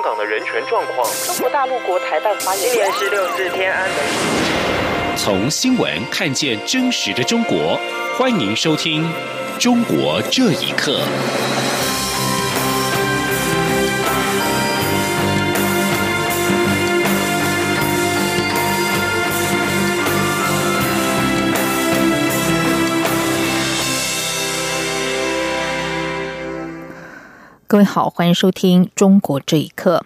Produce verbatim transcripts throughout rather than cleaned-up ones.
香港的人权状况。中国大陆国台办发言人，一连十六次天安门。从新闻看见真实的中国，欢迎收听《中国这一刻》。各位好，欢迎收听《中国这一刻》。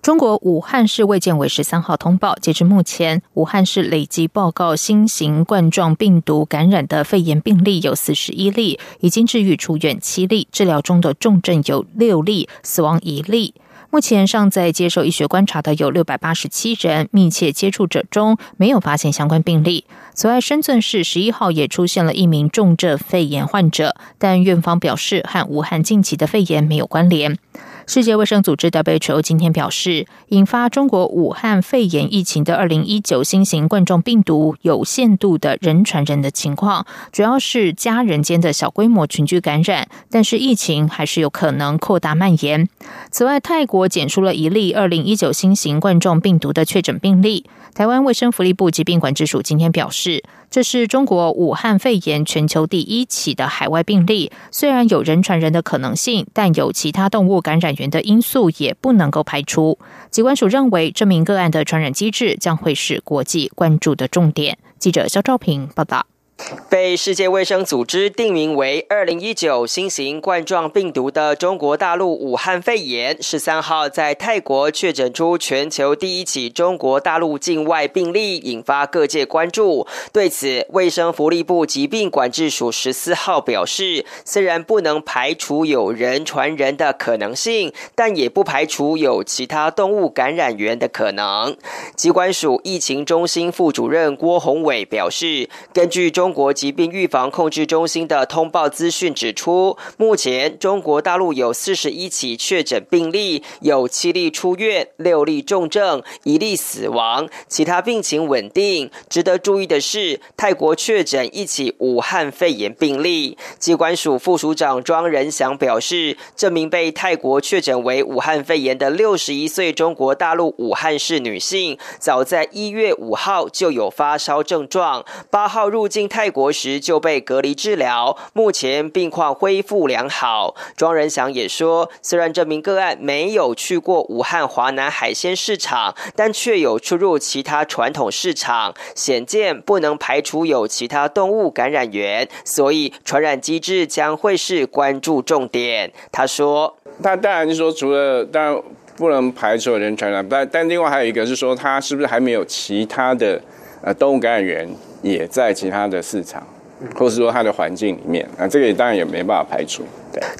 中国武汉市卫健委十三号通报，截至目前，武汉市累计报告新型冠状病毒感染的肺炎病例有四十一例，已经治愈出院七例，治疗中的重症有六例，死亡一例。目前尚在接受医学观察的有六百八十七人，密切接触者中没有发现相关病例。此外，深圳市十一号也出现了一名重症肺炎患者，但院方表示和武汉近期的肺炎没有关联。世界卫生组织 W H O 今天表示，引发中国武汉肺炎疫情的二零一九新型冠状病毒有限度的人传人的情况，主要是家人间的小规模群聚感染，但是疫情还是有可能扩大蔓延。此外，泰国检出了一例二零一九新型冠状病毒的确诊病例。台湾卫生福利部疾病管制署今天表示，这是中国武汉肺炎全球第一起的海外病例，虽然有人传人的可能性，但有其他动物感染源的因素也不能够排除。疾管署认为，这名个案的传染机制将会是国际关注的重点。记者肖兆平报道。被世界卫生组织定名为二零一九新型冠状病毒的中国大陆武汉肺炎十三号在泰国确诊出全球第一起中国大陆境外病例，引发各界关注。对此，卫生福利部疾病管制署十四号表示，虽然不能排除有人传人的可能性，但也不排除有其他动物感染源的可能。疾管署疫情中心副主任郭宏伟表示，根据中中国疾病预防控制中心的通报资讯指出，目前中国大陆有四十一起确诊病例，有七例出院，六例重症，一例死亡，其他病情稳定。值得注意的是，泰国确诊一起武汉肺炎病例。疾管署副署长庄仁祥表示，这名被泰国确诊为武汉肺炎的六十一岁中国大陆武汉市女性，早在一月五号就有发烧症状，八号入境泰泰国时就被隔离治疗，目前病况恢复良好。庄仁祥也说，虽然这名个案没有去过武汉华南海鲜市场，但却有出入其他传统市场，显见不能排除有其他动物感染源，所以传染机制将会是关注重点。他说，他当然是说除了但不能排除有人传染，但但另外还有一个是说，他是不是还没有其他的呃动物感染源也在其他的市场，或是说它的环境里面，啊，这个当然也没办法排除。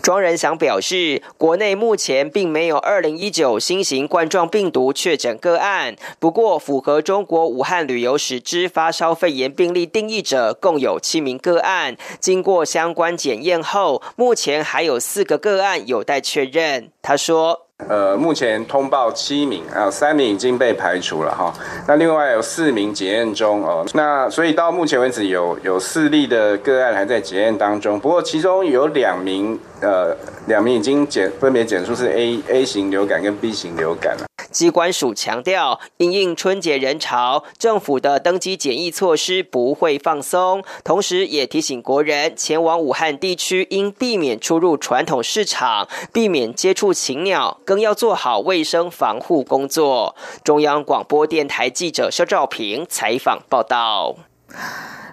庄仁祥表示，国内目前并没有二零一九新型冠状病毒确诊个案，不过符合中国武汉旅游史之发烧肺炎病例定义者共有七名个案，经过相关检验后，目前还有四个个案有待确认。他说，呃，目前通报七名，啊，三名已经被排除了哈。那另外有四名检验中哦。那所以到目前为止有有四例的个案还在检验当中，不过其中有两名呃两名已经检分别检出是 A A 型流感跟 B 型流感了。疾管署强调，因应春节人潮，政府的登机检疫措施不会放松，同时也提醒国人前往武汉地区应避免出入传统市场，避免接触禽鸟，更要做好卫生防护工作。中央广播电台记者肖兆平采访报道。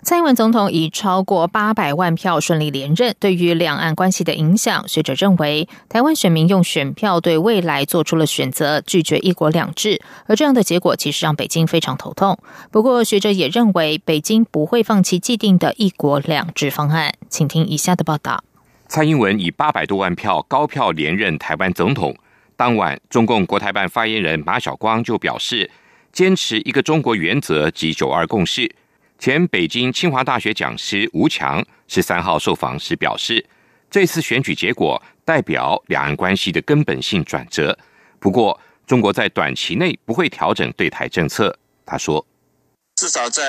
蔡英文总统以超过八百万票顺利连任，对于两岸关系的影响，学者认为，台湾选民用选票对未来做出了选择，拒绝一国两制，而这样的结果其实让北京非常头痛。不过，学者也认为，北京不会放弃既定的一国两制方案。请听以下的报道。蔡英文以八百多万票高票连任台湾总统，当晚，中共国台办发言人马晓光就表示，坚持一个中国原则及九二共识。前北京清华大学讲师吴强十三号受访时表示，这次选举结果代表两岸关系的根本性转折，不过中国在短期内不会调整对台政策。他说，至少在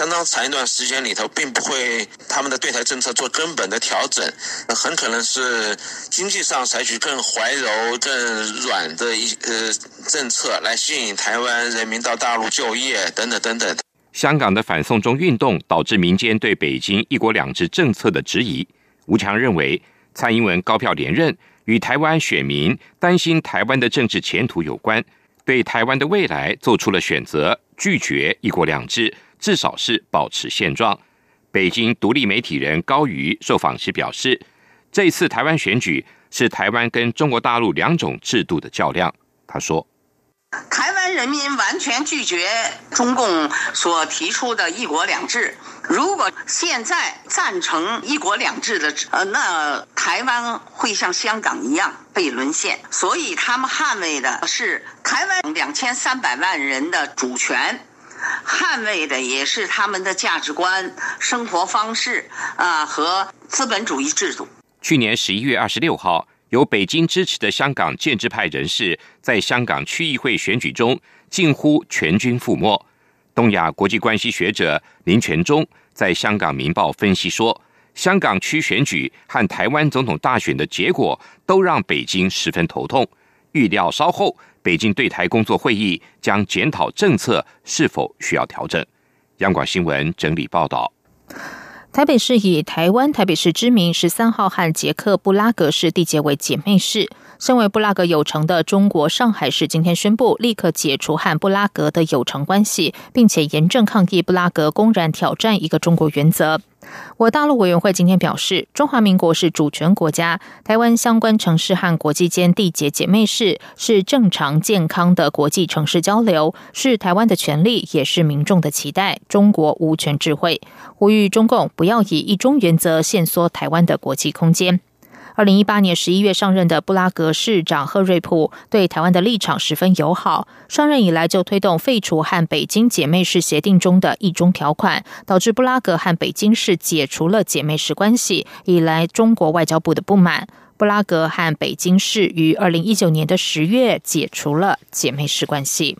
相当长一段时间里头并不会他们的对台政策做根本的调整，那很可能是经济上采取更怀柔更软的一呃政策来吸引台湾人民到大陆就业等等等等。香港的反送中运动导致民间对北京一国两制政策的质疑。吴强认为，蔡英文高票连任与台湾选民担心台湾的政治前途有关，对台湾的未来做出了选择，拒绝一国两制，至少是保持现状。北京独立媒体人高瑜受访时表示，这次台湾选举是台湾跟中国大陆两种制度的较量。他说，台湾人民完全拒绝中共所提出的一国两制，如果现在赞成一国两制的，呃，那台湾会像香港一样被沦陷，所以他们捍卫的是台湾两千三百万人的主权，捍卫的也是他们的价值观、生活方式啊、呃、和资本主义制度。去年十一月二十六号。由北京支持的香港建制派人士在香港区议会选举中近乎全军覆没。东亚国际关系学者林全忠在香港《民报》分析说，香港区选举和台湾总统大选的结果都让北京十分头痛。预料稍后，北京对台工作会议将检讨政策是否需要调整。央广新闻整理报道。台北市以台湾台北市之名十三号和捷克布拉格市缔结为姐妹市。身为布拉格友城的中国上海市今天宣布立刻解除和布拉格的友城关系，并且严正抗议布拉格公然挑战一个中国原则。我大陆委员会今天表示，中华民国是主权国家，台湾相关城市和国际间缔结姐妹市是正常健康的国际城市交流，是台湾的权利，也是民众的期待，中国无权智慧，呼吁中共不要以一中原则限缩台湾的国际空间。二零一八年十一月上任的布拉格市长赫瑞普对台湾的立场十分友好，上任以来就推动废除和北京姐妹市协定中的一中条款，导致布拉格和北京市解除了姐妹市关系，引来中国外交部的不满。布拉格和北京市于二零一九年的十月解除了姐妹市关系。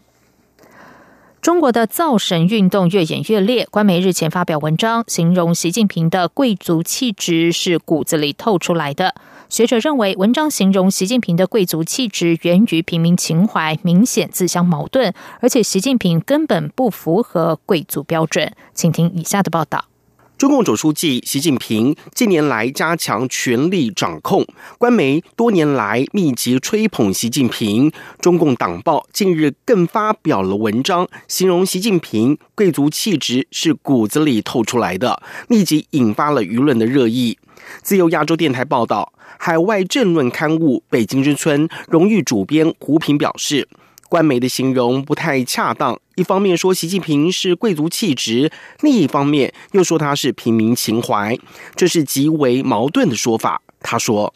中国的造神运动越演越烈，官媒日前发表文章，形容习近平的贵族气质是骨子里透出来的。学者认为，文章形容习近平的贵族气质源于平民情怀，明显自相矛盾，而且习近平根本不符合贵族标准。请听以下的报道。中共总书记习近平近年来加强权力掌控，官媒多年来密集吹捧习近平。中共党报近日更发表了文章，形容习近平贵族气质是骨子里透出来的，立即引发了舆论的热议。自由亚洲电台报道，海外政论刊物《北京之春》荣誉主编胡平表示，官媒的形容不太恰当，一方面说习近平是贵族气质，另一方面又说他是平民情怀，这是极为矛盾的说法。他说，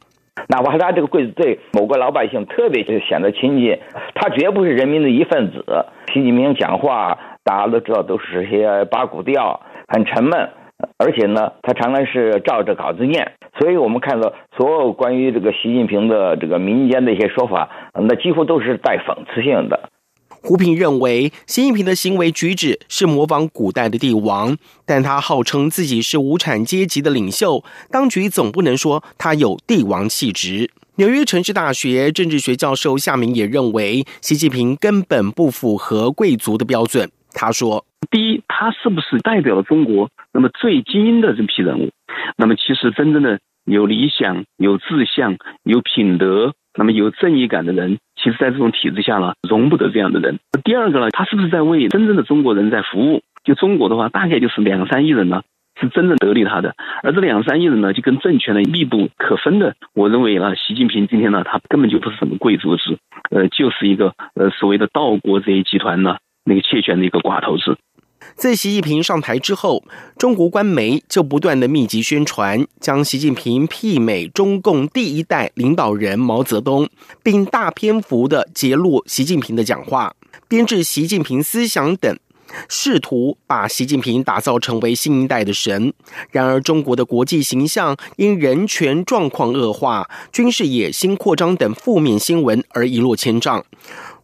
哪怕他这个贵族对某个老百姓特别显得亲近，他绝不是人民的一份子。习近平讲话大家都知道都是些八股调，很沉闷，而且呢他常常是照着稿子念，所以我们看到所有关于这个习近平的这个民间的一些说法，那几乎都是带讽刺性的。胡平认为，习近平的行为举止是模仿古代的帝王，但他号称自己是无产阶级的领袖，当局总不能说他有帝王气质。纽约城市大学政治学教授夏明也认为，习近平根本不符合贵族的标准。他说，第一，他是不是代表了中国那么最精英的这批人物？那么其实真正的有理想、有志向、有品德，那么有正义感的人，其实在这种体制下呢，容不得这样的人。第二个呢，他是不是在为真正的中国人在服务？就中国的话，大概就是两三亿人呢，是真正得利他的，而这两三亿人呢，就跟政权呢密不可分的。我认为呢，习近平今天呢，他根本就不是什么贵族制，呃，就是一个呃所谓的道国这一集团呢。那个窃权的一个寡头子。自习近平上台之后，中国官媒就不断的密集宣传，将习近平媲美中共第一代领导人毛泽东，并大篇幅的揭露习近平的讲话，编制习近平思想等，试图把习近平打造成为新一代的神。然而，中国的国际形象因人权状况恶化、军事野心扩张等负面新闻而一落千丈。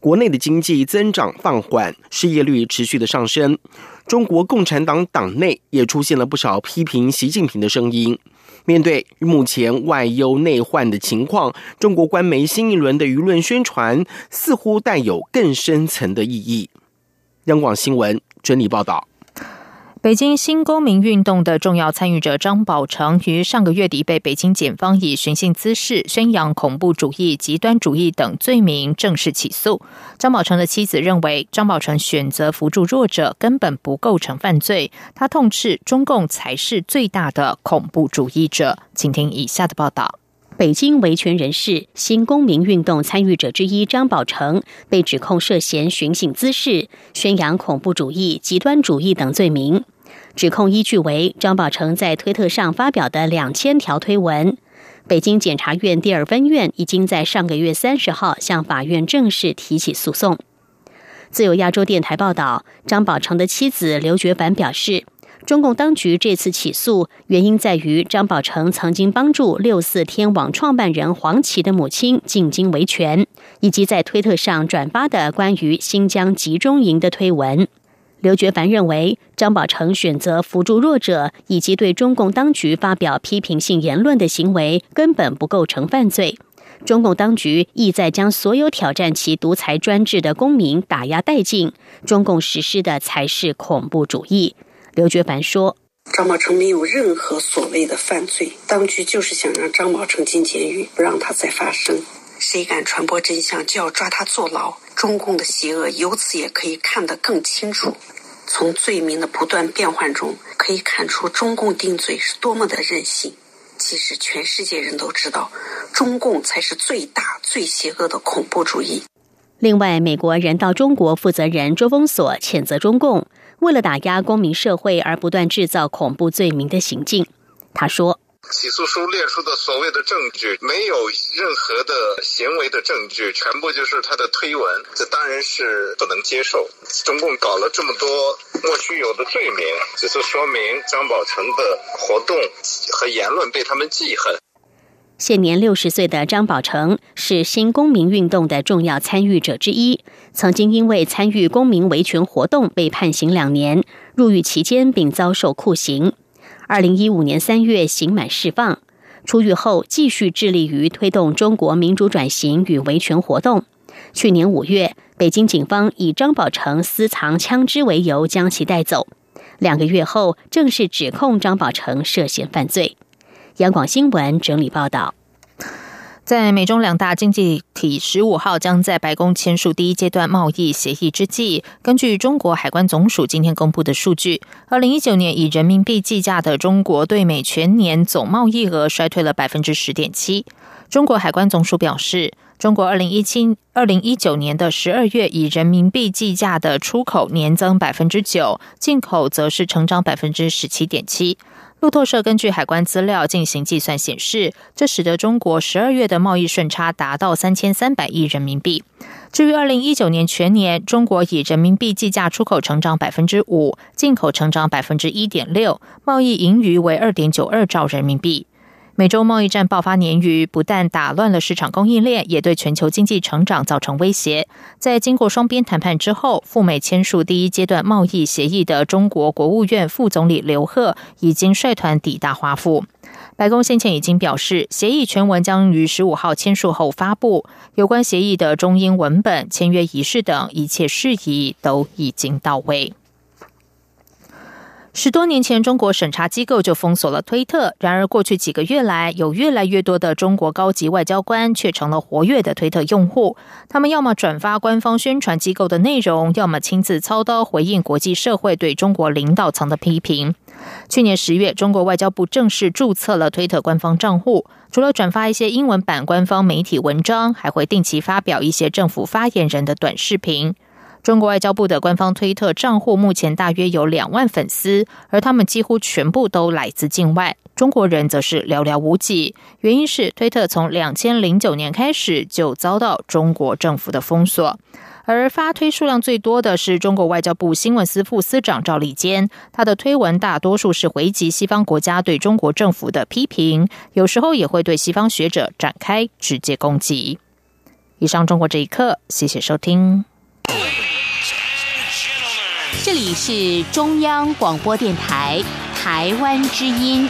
国内的经济增长放缓，失业率持续的上升。中国共产党党内也出现了不少批评习近平的声音。面对目前外忧内患的情况，中国官媒新一轮的舆论宣传似乎带有更深层的意义。央广新闻整理报道。北京新公民运动的重要参与者张宝成于上个月底被北京检方以寻衅滋事、宣扬恐怖主义、极端主义等罪名正式起诉。张宝成的妻子认为，张宝成选择扶助弱者根本不构成犯罪，他痛斥中共才是最大的恐怖主义者。请听以下的报道。北京维权人士、新公民运动参与者之一张宝成被指控涉嫌寻衅滋事、宣扬恐怖主义、极端主义等罪名。指控依据为张宝成在推特上发表的两千条推文。北京检察院第二分院已经在上个月三十号向法院正式提起诉讼。自由亚洲电台报道，张宝成的妻子刘觉凡表示，中共当局这次起诉原因在于张宝成曾经帮助六四天网创办人黄琦的母亲进京维权，以及在推特上转发的关于新疆集中营的推文。刘觉凡认为，张宝成选择扶助弱者以及对中共当局发表批评性言论的行为根本不构成犯罪，中共当局意在将所有挑战其独裁专制的公民打压殆尽，中共实施的才是恐怖主义。刘觉凡说，张宝成没有任何所谓的犯罪，当局就是想让张宝成进监狱，不让他再发声。谁敢传播真相，就要抓他坐牢。中共的邪恶由此也可以看得更清楚。从罪名的不断变换中，可以看出中共定罪是多么的任性。其实全世界人都知道，中共才是最大最邪恶的恐怖主义。另外，美国人道中国负责人周峰所谴责中共为了打压公民社会而不断制造恐怖罪名的行径。他说，起诉书列出的所谓的证据没有任何的行为的证据，全部就是他的推文，这当然是不能接受。中共搞了这么多莫须有的罪名，只是说明张宝成的活动和言论被他们记恨。现年六十岁的张宝成是新公民运动的重要参与者之一，曾经因为参与公民维权活动被判刑两年，入狱期间并遭受酷刑。二零一五年三月刑满释放，出狱后继续致力于推动中国民主转型与维权活动。去年五月，北京警方以张宝成私藏枪支为由将其带走，两个月后正式指控张宝成涉嫌犯罪。央广新闻整理报道。在美中两大经济体十五号将在白宫签署第一阶段贸易协议之际，根据中国海关总署今天公布的数据，二零一九年以人民币计价的中国对美全年总贸易额衰退了 百分之十点七。中国海关总署表示，中国二零一七、二零一九年的十二月以人民币计价的出口年增 百分之九， 进口则是成长 百分之十七点七。 路透社根据海关资料进行计算显示，这使得中国十二月的贸易顺差达到三千三百亿人民币。至于二零一九年全年，中国以人民币计价出口成长 百分之五， 进口成长 百分之一点六， 贸易盈余为 二点九二兆人民币。美洲贸易战爆发年余，不但打乱了市场供应链，也对全球经济成长造成威胁。在经过双边谈判之后，赴美签署第一阶段贸易协议的中国国务院副总理刘鹤已经率团抵达华府。白宫先前已经表示，协议全文将于十五号签署后发布，有关协议的中英文本、签约仪式等一切事宜都已经到位。十多年前，中国审查机构就封锁了推特，然而过去几个月来，有越来越多的中国高级外交官却成了活跃的推特用户。他们要么转发官方宣传机构的内容，要么亲自操刀回应国际社会对中国领导层的批评。去年十月，中国外交部正式注册了推特官方账户，除了转发一些英文版官方媒体文章，还会定期发表一些政府发言人的短视频。中国外交部的官方推特账户目前大约有两万粉丝，而他们几乎全部都来自境外，中国人则是寥寥无几。原因是推特从二零零九年开始就遭到中国政府的封锁。而发推数量最多的是中国外交部新闻司副司长赵立坚，他的推文大多数是回击西方国家对中国政府的批评，有时候也会对西方学者展开直接攻击。以上中国这一刻，谢谢收听。这里是中央广播电台台湾之音。